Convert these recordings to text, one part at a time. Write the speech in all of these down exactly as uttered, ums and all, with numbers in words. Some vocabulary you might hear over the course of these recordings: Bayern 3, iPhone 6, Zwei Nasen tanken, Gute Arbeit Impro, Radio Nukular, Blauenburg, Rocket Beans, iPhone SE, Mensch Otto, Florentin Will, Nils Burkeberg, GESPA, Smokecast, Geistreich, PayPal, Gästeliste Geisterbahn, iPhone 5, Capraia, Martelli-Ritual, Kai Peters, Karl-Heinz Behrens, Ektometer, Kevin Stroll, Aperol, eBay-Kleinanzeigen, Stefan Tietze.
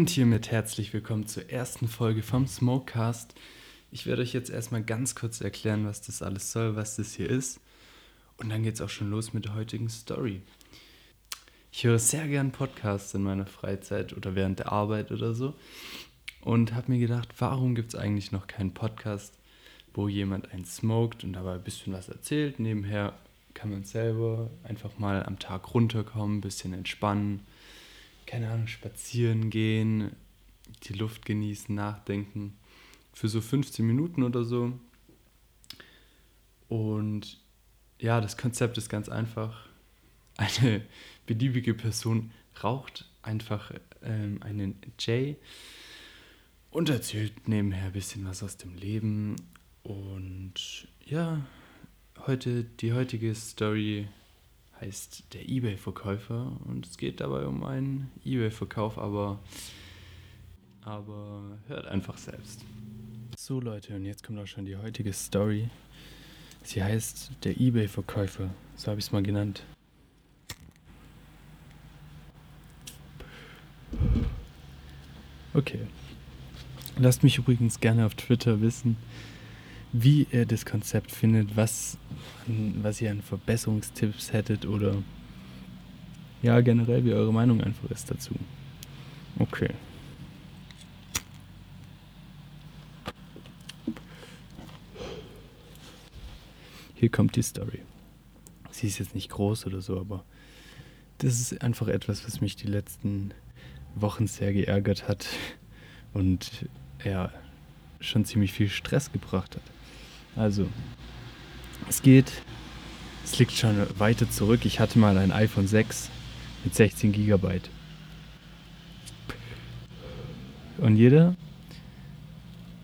Und hiermit herzlich willkommen zur ersten Folge vom Smokecast. Ich werde euch jetzt erstmal ganz kurz erklären, was das alles soll, was das hier ist. Und dann geht's auch schon los mit der heutigen Story. Ich höre sehr gern Podcasts in meiner Freizeit oder während der Arbeit oder so. Und habe mir gedacht, warum gibt's eigentlich noch keinen Podcast, wo jemand einen smoked und dabei ein bisschen was erzählt. Nebenher kann man selber einfach mal am Tag runterkommen, ein bisschen entspannen. Keine Ahnung, spazieren gehen, die Luft genießen, nachdenken. Für so fünfzehn Minuten oder so. Und ja, das Konzept ist ganz einfach. Eine beliebige Person raucht einfach ähm, einen Jay und erzählt nebenher ein bisschen was aus dem Leben. Und ja, heute die heutige Story heißt der eBay-Verkäufer und es geht dabei um einen eBay-Verkauf, aber, aber hört einfach selbst. So Leute, und jetzt kommt auch schon die heutige Story. Sie heißt der eBay-Verkäufer, so habe ich es mal genannt. Okay, lasst mich übrigens gerne auf Twitter wissen, wie ihr das Konzept findet, was, was ihr an Verbesserungstipps hättet oder ja, generell, wie eure Meinung einfach ist dazu. Okay. Hier kommt die Story. Sie ist jetzt nicht groß oder so, aber das ist einfach etwas, was mich die letzten Wochen sehr geärgert hat und ja, schon ziemlich viel Stress gebracht hat. Also, es geht, es liegt schon weiter zurück. Ich hatte mal ein iPhone sechs mit sechzehn Gigabyte. Und jeder,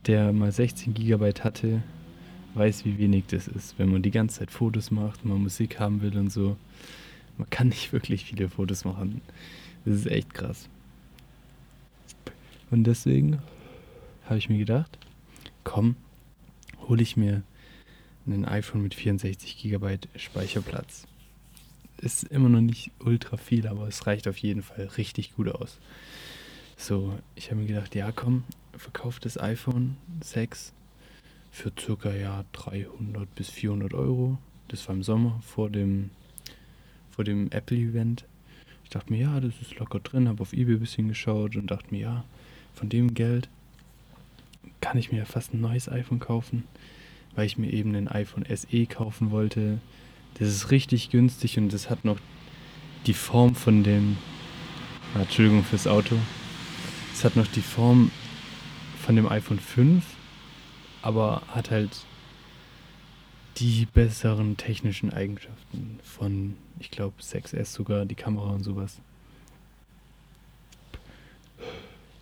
der mal sechzehn Gigabyte hatte, weiß, wie wenig das ist. Wenn man die ganze Zeit Fotos macht, man Musik haben will und so. Man kann nicht wirklich viele Fotos machen. Das ist echt krass. Und deswegen habe ich mir gedacht, komm, hole ich mir ein iPhone mit vierundsechzig Gigabyte Speicherplatz. Ist immer noch nicht ultra viel, aber es reicht auf jeden Fall richtig gut aus. So, ich habe mir gedacht, ja komm, verkauf das iPhone sechs für ca. ja, dreihundert bis vierhundert Euro. Das war im Sommer vor dem, vor dem Apple-Event. Ich dachte mir, ja, das ist locker drin, habe auf eBay ein bisschen geschaut und dachte mir, ja, von dem Geld kann ich mir fast ein neues iPhone kaufen, weil ich mir eben ein iPhone S E kaufen wollte. Das ist richtig günstig und das hat noch die Form von dem... Ah, Entschuldigung fürs Auto. Es hat noch die Form von dem iPhone fünf, aber hat halt die besseren technischen Eigenschaften von, ich glaube, sechs S sogar, die Kamera und sowas.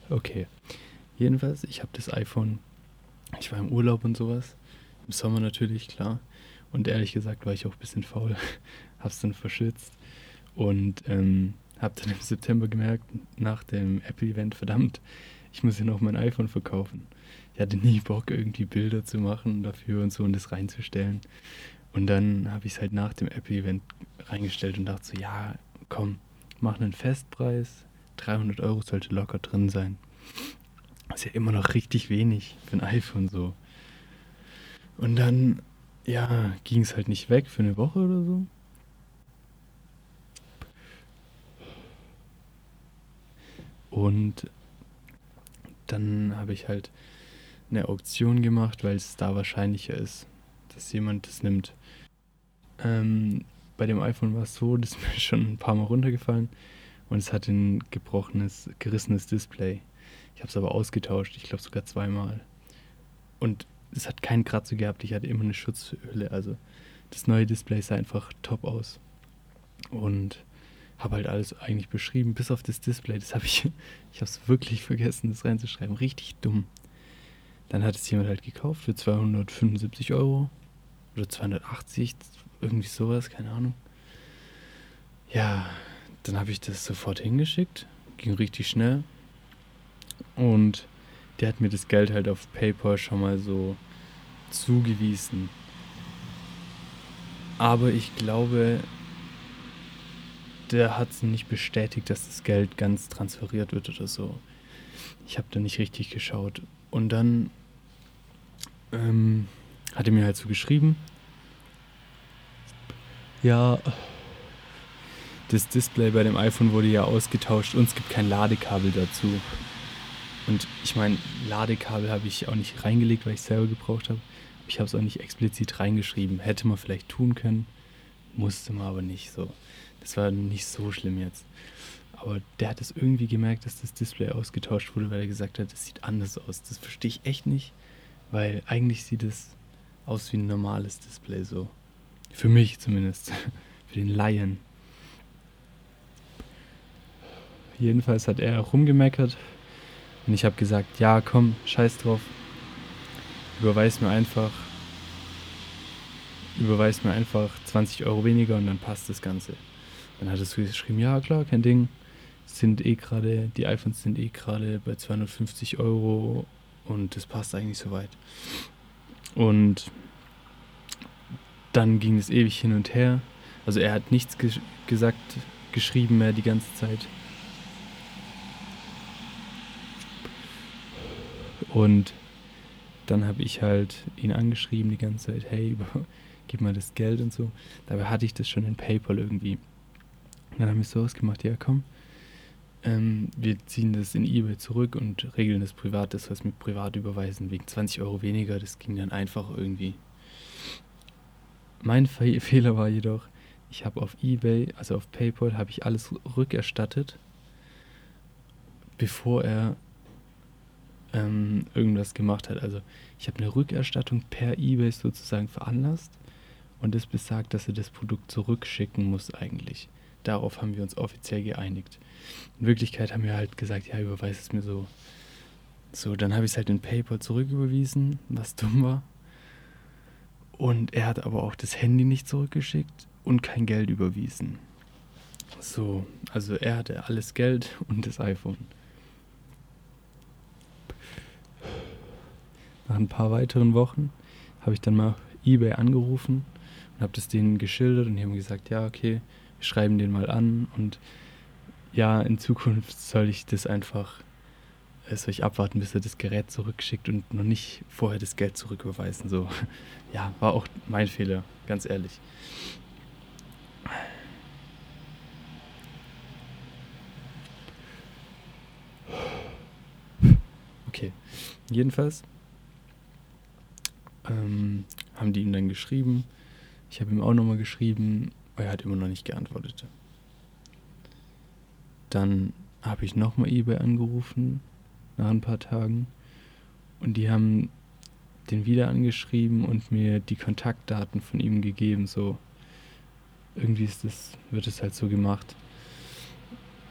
Okay. Jedenfalls, ich habe das iPhone, ich war im Urlaub und sowas, im Sommer natürlich, klar. Und ehrlich gesagt war ich auch ein bisschen faul, hab's dann verschützt und ähm, hab dann im September gemerkt, nach dem Apple-Event, verdammt, ich muss ja noch mein iPhone verkaufen. Ich hatte nie Bock, irgendwie Bilder zu machen dafür und so und das reinzustellen. Und dann habe ich es halt nach dem Apple-Event reingestellt und dachte so, ja, komm, mach einen Festpreis, dreihundert Euro sollte locker drin sein. Das ist ja immer noch richtig wenig für ein iPhone so. Und dann, ja, ging es halt nicht weg für eine Woche oder so. Und dann habe ich halt eine Auktion gemacht, weil es da wahrscheinlicher ist, dass jemand das nimmt. Ähm, bei dem iPhone war es so, das ist mir schon ein paar Mal runtergefallen und es hatte ein gebrochenes, gerissenes Display. Ich habe es aber ausgetauscht, ich glaube sogar zweimal. Und es hat keinen Kratzer gehabt, ich hatte immer eine Schutzhülle. Also das neue Display sah einfach top aus. Und habe halt alles eigentlich beschrieben, bis auf das Display. Das habe ich, ich habe es wirklich vergessen, das reinzuschreiben. Richtig dumm. Dann hat es jemand halt gekauft für zweihundertfünfundsiebzig Euro. Oder zweihundertachtzig, irgendwie sowas, keine Ahnung. Ja, dann habe ich das sofort hingeschickt. Ging richtig schnell. Und der hat mir das Geld halt auf PayPal schon mal so zugewiesen. Aber ich glaube, der hat es nicht bestätigt, dass das Geld ganz transferiert wird oder so. Ich habe da nicht richtig geschaut. Und dann ähm, hat er mir halt so geschrieben, ja, das Display bei dem iPhone wurde ja ausgetauscht und es gibt kein Ladekabel dazu. Und ich meine, Ladekabel habe ich auch nicht reingelegt, weil ich es selber gebraucht habe. Ich habe es auch nicht explizit reingeschrieben. Hätte man vielleicht tun können, musste man aber nicht so. Das war nicht so schlimm jetzt. Aber der hat es irgendwie gemerkt, dass das Display ausgetauscht wurde, weil er gesagt hat, das sieht anders aus. Das verstehe ich echt nicht, weil eigentlich sieht es aus wie ein normales Display so. Für mich zumindest. Für den Laien. Jedenfalls hat er rumgemeckert und ich habe gesagt, ja komm, scheiß drauf. Überweis mir einfach überweis mir einfach zwanzig Euro weniger und dann passt das Ganze. Dann hat er so geschrieben, ja klar, kein Ding. Sind eh gerade, die iPhones sind eh gerade bei zweihundertfünfzig Euro und das passt eigentlich soweit. Und dann ging es ewig hin und her. Also er hat nichts ge- gesagt, geschrieben mehr die ganze Zeit. Und dann habe ich halt ihn angeschrieben die ganze Zeit, hey, über, gib mal das Geld und so. Dabei hatte ich das schon in PayPal irgendwie. Und dann haben wir so ausgemacht, ja komm, ähm, wir ziehen das in eBay zurück und regeln das privat, das was mit privat überweisen, wegen zwanzig Euro weniger, das ging dann einfach irgendwie. Mein Fe- Fehler war jedoch, ich habe auf eBay, also auf PayPal, habe ich alles rückerstattet, bevor er ähm, irgendwas gemacht hat. Also ich habe eine Rückerstattung per eBay sozusagen veranlasst und das besagt, dass er das Produkt zurückschicken muss eigentlich. Darauf haben wir uns offiziell geeinigt. In Wirklichkeit haben wir halt gesagt, ja, überweis es mir so. So, dann habe ich es halt in PayPal zurücküberwiesen, was dumm war. Und er hat aber auch das Handy nicht zurückgeschickt und kein Geld überwiesen. So, also er hatte alles Geld und das iPhone. Nach ein paar weiteren Wochen habe ich dann mal eBay angerufen und habe das denen geschildert und die haben gesagt, ja, okay, wir schreiben den mal an und ja, in Zukunft soll ich das einfach, soll ich abwarten, bis er das Gerät zurückschickt und noch nicht vorher das Geld zurücküberweisen. So, ja, war auch mein Fehler, ganz ehrlich. Okay, jedenfalls ähm, haben die ihm dann geschrieben. Ich habe ihm auch nochmal geschrieben, aber er hat immer noch nicht geantwortet. Dann habe ich nochmal eBay angerufen nach ein paar Tagen und die haben den wieder angeschrieben und mir die Kontaktdaten von ihm gegeben, so irgendwie ist das, wird es halt so gemacht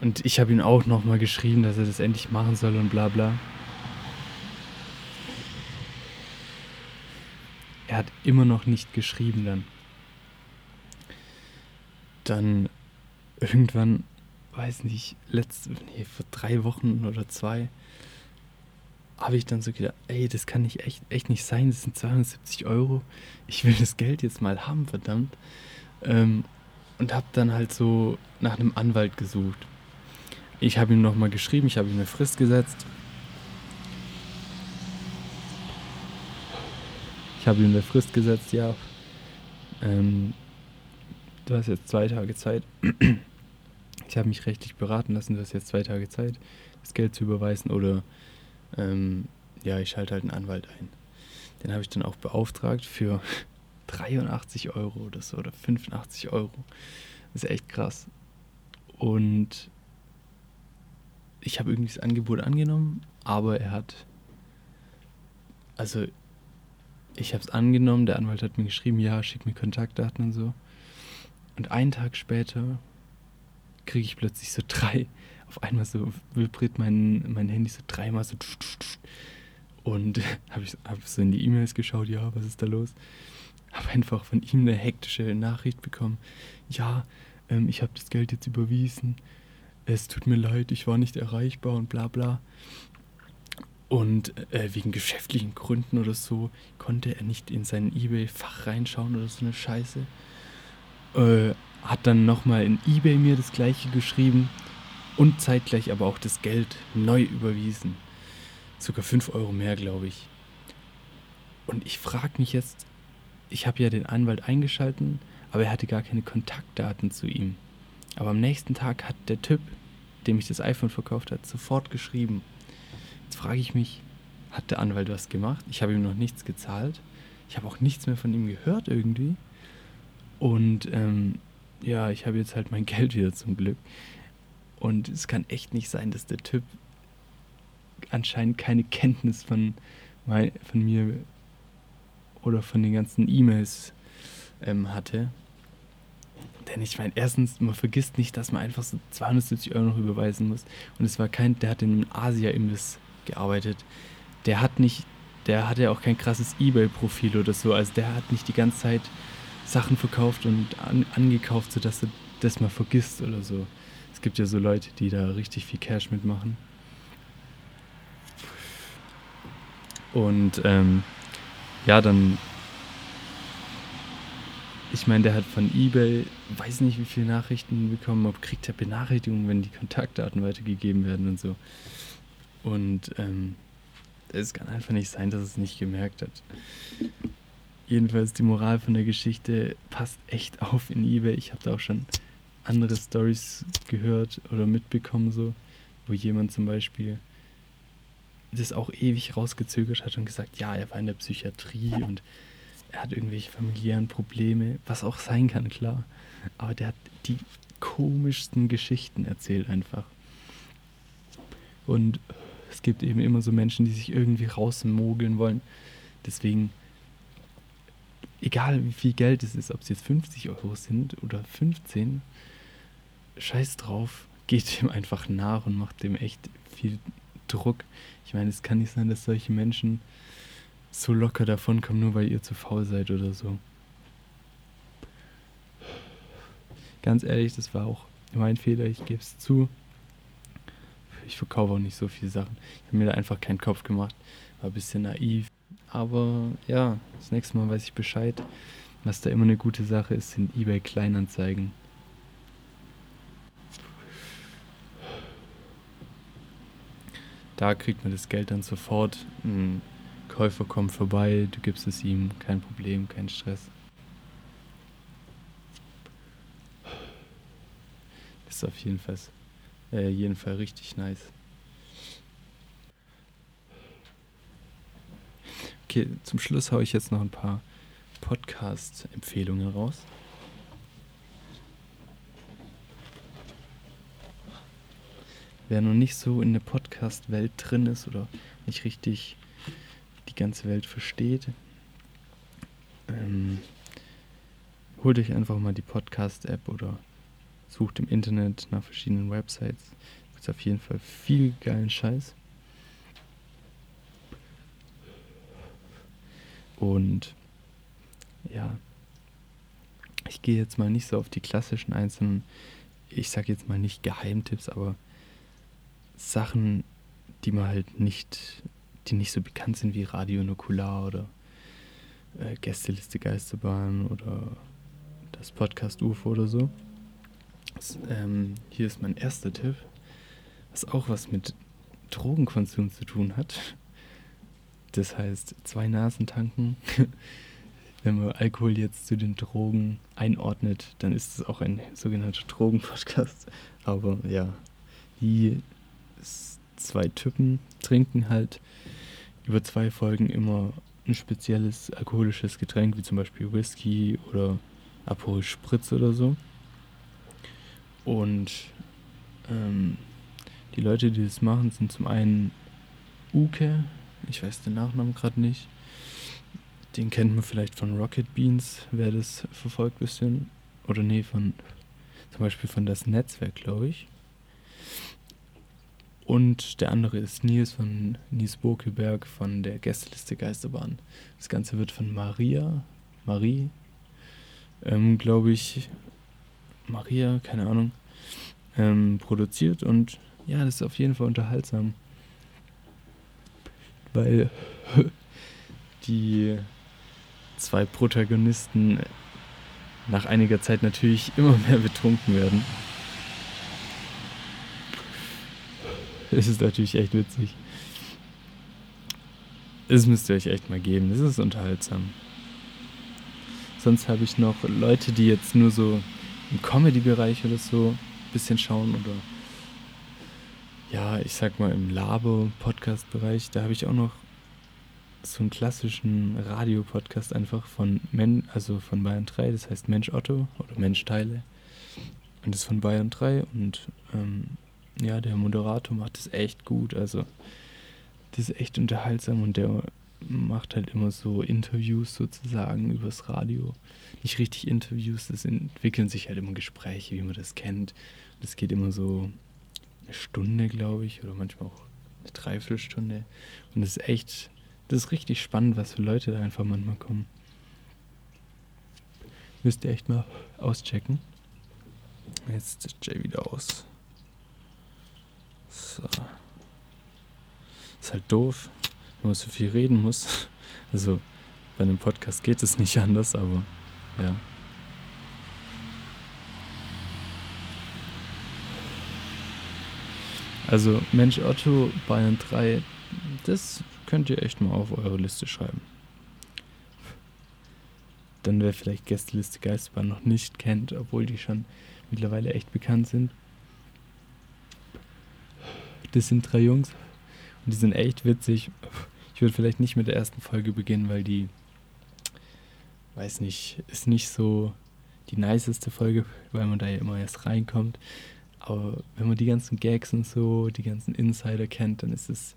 und ich habe ihm auch nochmal geschrieben, dass er das endlich machen soll und bla bla. Er hat immer noch nicht geschrieben dann. Dann irgendwann, weiß nicht, letzte, nee, vor drei Wochen oder zwei, habe ich dann so gedacht, ey, das kann nicht echt, echt nicht sein, das sind zweihundertsiebzig Euro, ich will das Geld jetzt mal haben, verdammt. Ähm, und habe dann halt so nach einem Anwalt gesucht. Ich habe ihm nochmal geschrieben, ich habe ihm eine Frist gesetzt. Ich habe ihm eine Frist gesetzt, ja, ähm, du hast jetzt zwei Tage Zeit. Ich habe mich rechtlich beraten lassen, du hast jetzt zwei Tage Zeit, das Geld zu überweisen oder ähm, ja, ich schalte halt einen Anwalt ein. Den habe ich dann auch beauftragt für dreiundachtzig Euro oder so oder fünfundachtzig Euro. Das ist echt krass. Und ich habe irgendwie das Angebot angenommen, aber er hat, also ich habe es angenommen, der Anwalt hat mir geschrieben, ja, schick mir Kontaktdaten und so. Und einen Tag später kriege ich plötzlich so drei, auf einmal so vibriert mein, mein Handy so dreimal so und habe ich hab so in die E-Mails geschaut, ja, was ist da los? Habe einfach von ihm eine hektische Nachricht bekommen, ja, ähm, ich habe das Geld jetzt überwiesen, es tut mir leid, ich war nicht erreichbar und bla bla. Und äh, wegen geschäftlichen Gründen oder so konnte er nicht in sein eBay-Fach reinschauen oder so eine Scheiße. Äh, hat dann nochmal in eBay mir das gleiche geschrieben und zeitgleich aber auch das Geld neu überwiesen. sogar fünf Euro mehr, glaube ich. Und ich frage mich jetzt, ich habe ja den Anwalt eingeschalten, aber er hatte gar keine Kontaktdaten zu ihm. Aber am nächsten Tag hat der Typ, dem ich das iPhone verkauft hat, sofort geschrieben. Jetzt frage ich mich, hat der Anwalt was gemacht? Ich habe ihm noch nichts gezahlt. Ich habe auch nichts mehr von ihm gehört irgendwie. Und ähm, ja, ich habe jetzt halt mein Geld wieder zum Glück. Und es kann echt nicht sein, dass der Typ anscheinend keine Kenntnis von, mein, von mir oder von den ganzen E-Mails ähm, hatte. Denn ich meine, erstens, man vergisst nicht, dass man einfach so zweihundertsiebzig Euro noch überweisen muss. Und es war kein, der hat in einem Asia-Imbiss gearbeitet. Der hat nicht, der hatte ja auch kein krasses Ebay-Profil oder so. Also der hat nicht die ganze Zeit Sachen verkauft und an, angekauft, sodass du das mal vergisst oder so. Es gibt ja so Leute, die da richtig viel Cash mitmachen. Und ähm, ja, dann... Ich meine, der hat von eBay, weiß nicht wie viele Nachrichten bekommen, ob kriegt er Benachrichtigungen, wenn die Kontaktdaten weitergegeben werden und so. Und ähm, es kann einfach nicht sein, dass es nicht gemerkt hat. Jedenfalls die Moral von der Geschichte, passt echt auf in eBay. Ich habe da auch schon andere Storys gehört oder mitbekommen, so, wo jemand zum Beispiel das auch ewig rausgezögert hat und gesagt, ja, er war in der Psychiatrie und er hat irgendwelche familiären Probleme, was auch sein kann, klar. Aber der hat die komischsten Geschichten erzählt einfach. Und es gibt eben immer so Menschen, die sich irgendwie rausmogeln wollen. Deswegen, egal wie viel Geld es ist, ob es jetzt fünfzig Euro sind oder fünfzehn, scheiß drauf, geht dem einfach nach und macht dem echt viel Druck. Ich meine, es kann nicht sein, dass solche Menschen so locker davon kommen, nur weil ihr zu faul seid oder so. Ganz ehrlich, das war auch mein Fehler, ich gebe es zu. Ich verkaufe auch nicht so viele Sachen. Ich habe mir da einfach keinen Kopf gemacht. War ein bisschen naiv. Aber ja, das nächste Mal weiß ich Bescheid. Was da immer eine gute Sache ist, sind eBay-Kleinanzeigen. Da kriegt man das Geld dann sofort. Hm. Käufer kommt vorbei, du gibst es ihm, kein Problem, kein Stress. Das ist auf jeden Fall, äh, jeden Fall richtig nice. Okay, zum Schluss haue ich jetzt noch ein paar Podcast-Empfehlungen raus. Wer noch nicht so in der Podcast-Welt drin ist oder nicht richtig die ganze Welt versteht, ähm, holt euch einfach mal die Podcast-App oder sucht im Internet nach verschiedenen Websites. Da gibt es auf jeden Fall viel geilen Scheiß. Und ja, ich gehe jetzt mal nicht so auf die klassischen einzelnen, ich sag jetzt mal nicht Geheimtipps, aber Sachen, die man halt nicht... die nicht so bekannt sind wie Radio Nukular oder äh, Gästeliste Geisterbahn oder das Podcast-U F O oder so. Das, ähm, hier ist mein erster Tipp, was auch was mit Drogenkonsum zu tun hat. Das heißt, zwei Nasen tanken. Wenn man Alkohol jetzt zu den Drogen einordnet, dann ist es auch ein sogenannter Drogenpodcast. Aber ja, die ist zwei Typen trinken halt über zwei Folgen immer ein spezielles alkoholisches Getränk, wie zum Beispiel Whisky oder Aperol Spritz oder so. Und ähm, die Leute, die das machen, sind zum einen Uke, ich weiß den Nachnamen gerade nicht, den kennt man vielleicht von Rocket Beans, wer das verfolgt ein bisschen, oder nee, von zum Beispiel von das Netzwerk, glaube ich. Und der andere ist Nils von Nils Burkeberg von der Gästeliste Geisterbahn. Das Ganze wird von Maria, Marie, ähm, glaube ich, Maria, keine Ahnung, ähm, produziert. Und ja, das ist auf jeden Fall unterhaltsam, weil die zwei Protagonisten nach einiger Zeit natürlich immer mehr betrunken werden. Es ist natürlich echt witzig. Das müsst ihr euch echt mal geben, das ist unterhaltsam. Sonst habe ich noch Leute, die jetzt nur so im Comedy-Bereich oder so ein bisschen schauen oder ja, ich sag mal im Labo-Podcast-Bereich, da habe ich auch noch so einen klassischen Radio-Podcast einfach von Men, also von Bayern drei, das heißt Mensch Otto oder Mensch Teile. Und das ist von Bayern drei und ähm, ja, der Moderator macht das echt gut, also das ist echt unterhaltsam und der macht halt immer so Interviews sozusagen übers Radio. Nicht richtig Interviews, es entwickeln sich halt immer Gespräche, wie man das kennt. Das geht immer so eine Stunde, glaube ich, oder manchmal auch eine Dreiviertelstunde. Und das ist echt, das ist richtig spannend, was für Leute da einfach manchmal kommen. Müsst ihr echt mal auschecken. Jetzt Jay wieder aus. So. Ist halt doof, wenn man so viel reden muss. Also bei einem Podcast geht es nicht anders, aber ja. Also Mensch Otto, Bayern drei, das könnt ihr echt mal auf eure Liste schreiben. Dann wer vielleicht Gästeliste Geisterbahn noch nicht kennt, obwohl die schon mittlerweile echt bekannt sind. Das sind drei Jungs. Und die sind echt witzig. Ich würde vielleicht nicht mit der ersten Folge beginnen, weil die, weiß nicht, ist nicht so die niceste Folge, weil man da ja immer erst reinkommt. Aber wenn man die ganzen Gags und so, die ganzen Insider kennt, dann ist es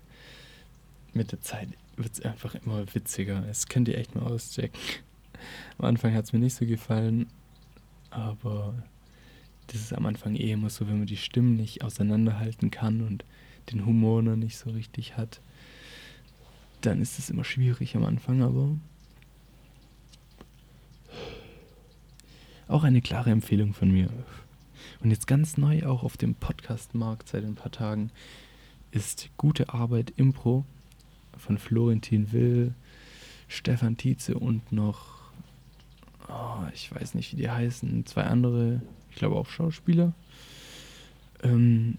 mit der Zeit wird's einfach immer witziger. Das könnt ihr echt mal auschecken. Am Anfang hat es mir nicht so gefallen, aber das ist am Anfang eh immer so, wenn man die Stimmen nicht auseinanderhalten kann und den Humor noch nicht so richtig hat, dann ist es immer schwierig am Anfang, aber auch eine klare Empfehlung von mir. Und jetzt ganz neu auch auf dem Podcast-Markt seit ein paar Tagen ist Gute Arbeit Impro von Florentin Will, Stefan Tietze und noch, oh, ich weiß nicht, wie die heißen, zwei andere, ich glaube auch Schauspieler. Ähm,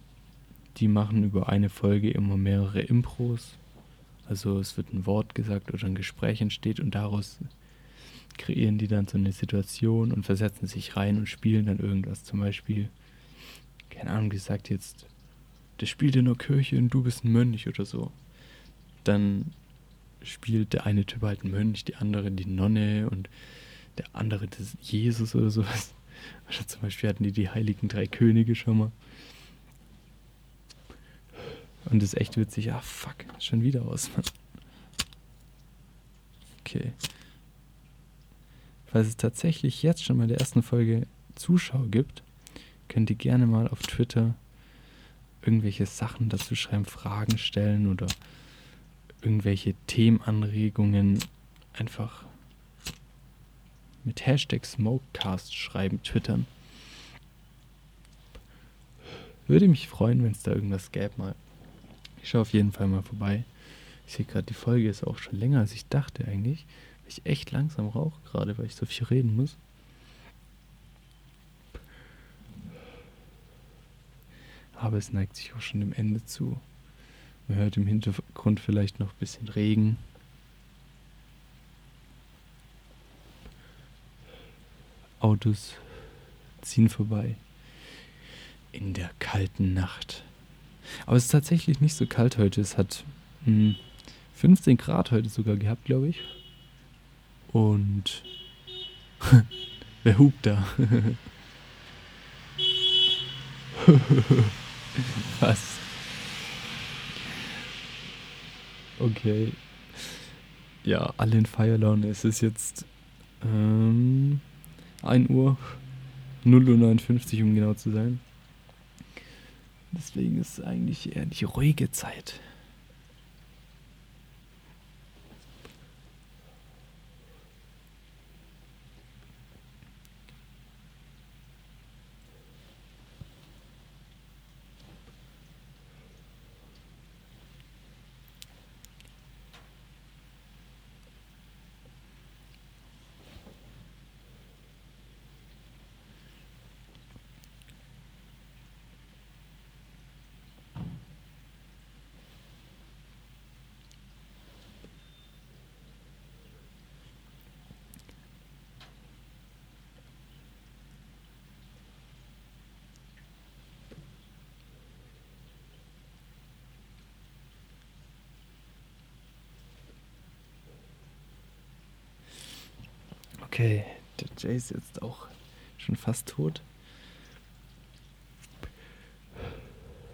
Die machen über eine Folge immer mehrere Impros. Also es wird ein Wort gesagt oder ein Gespräch entsteht und daraus kreieren die dann so eine Situation und versetzen sich rein und spielen dann irgendwas. Zum Beispiel, keine Ahnung, die sagt jetzt, das spielt in der Kirche und du bist ein Mönch oder so. Dann spielt der eine Typ halt einen Mönch, die andere die Nonne und der andere das Jesus oder sowas. Oder zum Beispiel hatten die die Heiligen Drei Könige schon mal. Und das ist echt witzig. Ah, fuck, schon wieder aus, Mann. Okay. Falls es tatsächlich jetzt schon bei der ersten Folge Zuschauer gibt, könnt ihr gerne mal auf Twitter irgendwelche Sachen dazu schreiben, Fragen stellen oder irgendwelche Themenanregungen einfach mit Hashtag Smokecast schreiben, twittern. Würde mich freuen, wenn es da irgendwas gäbe mal. Ich schaue auf jeden Fall mal vorbei. Ich sehe gerade, die Folge ist auch schon länger, als ich dachte eigentlich. Weil ich echt langsam rauche gerade, weil ich so viel reden muss. Aber es neigt sich auch schon dem Ende zu. Man hört im Hintergrund vielleicht noch ein bisschen Regen. Autos ziehen vorbei. In der kalten Nacht. Aber es ist tatsächlich nicht so kalt heute. Es hat mh, fünfzehn Grad heute sogar gehabt, glaube ich. Und wer hupt da? Was? Okay. Ja, alle in Feierlaune. Es ist jetzt ähm, ein Uhr, null Uhr neunundfünfzig, um genau zu sein. Deswegen ist es eigentlich eher die ruhige Zeit. Okay, der Jay ist jetzt auch schon fast tot.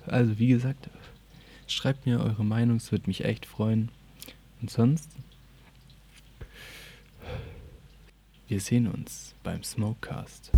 Also wie gesagt, schreibt mir eure Meinung, es würde mich echt freuen. Und sonst, wir sehen uns beim Smokecast.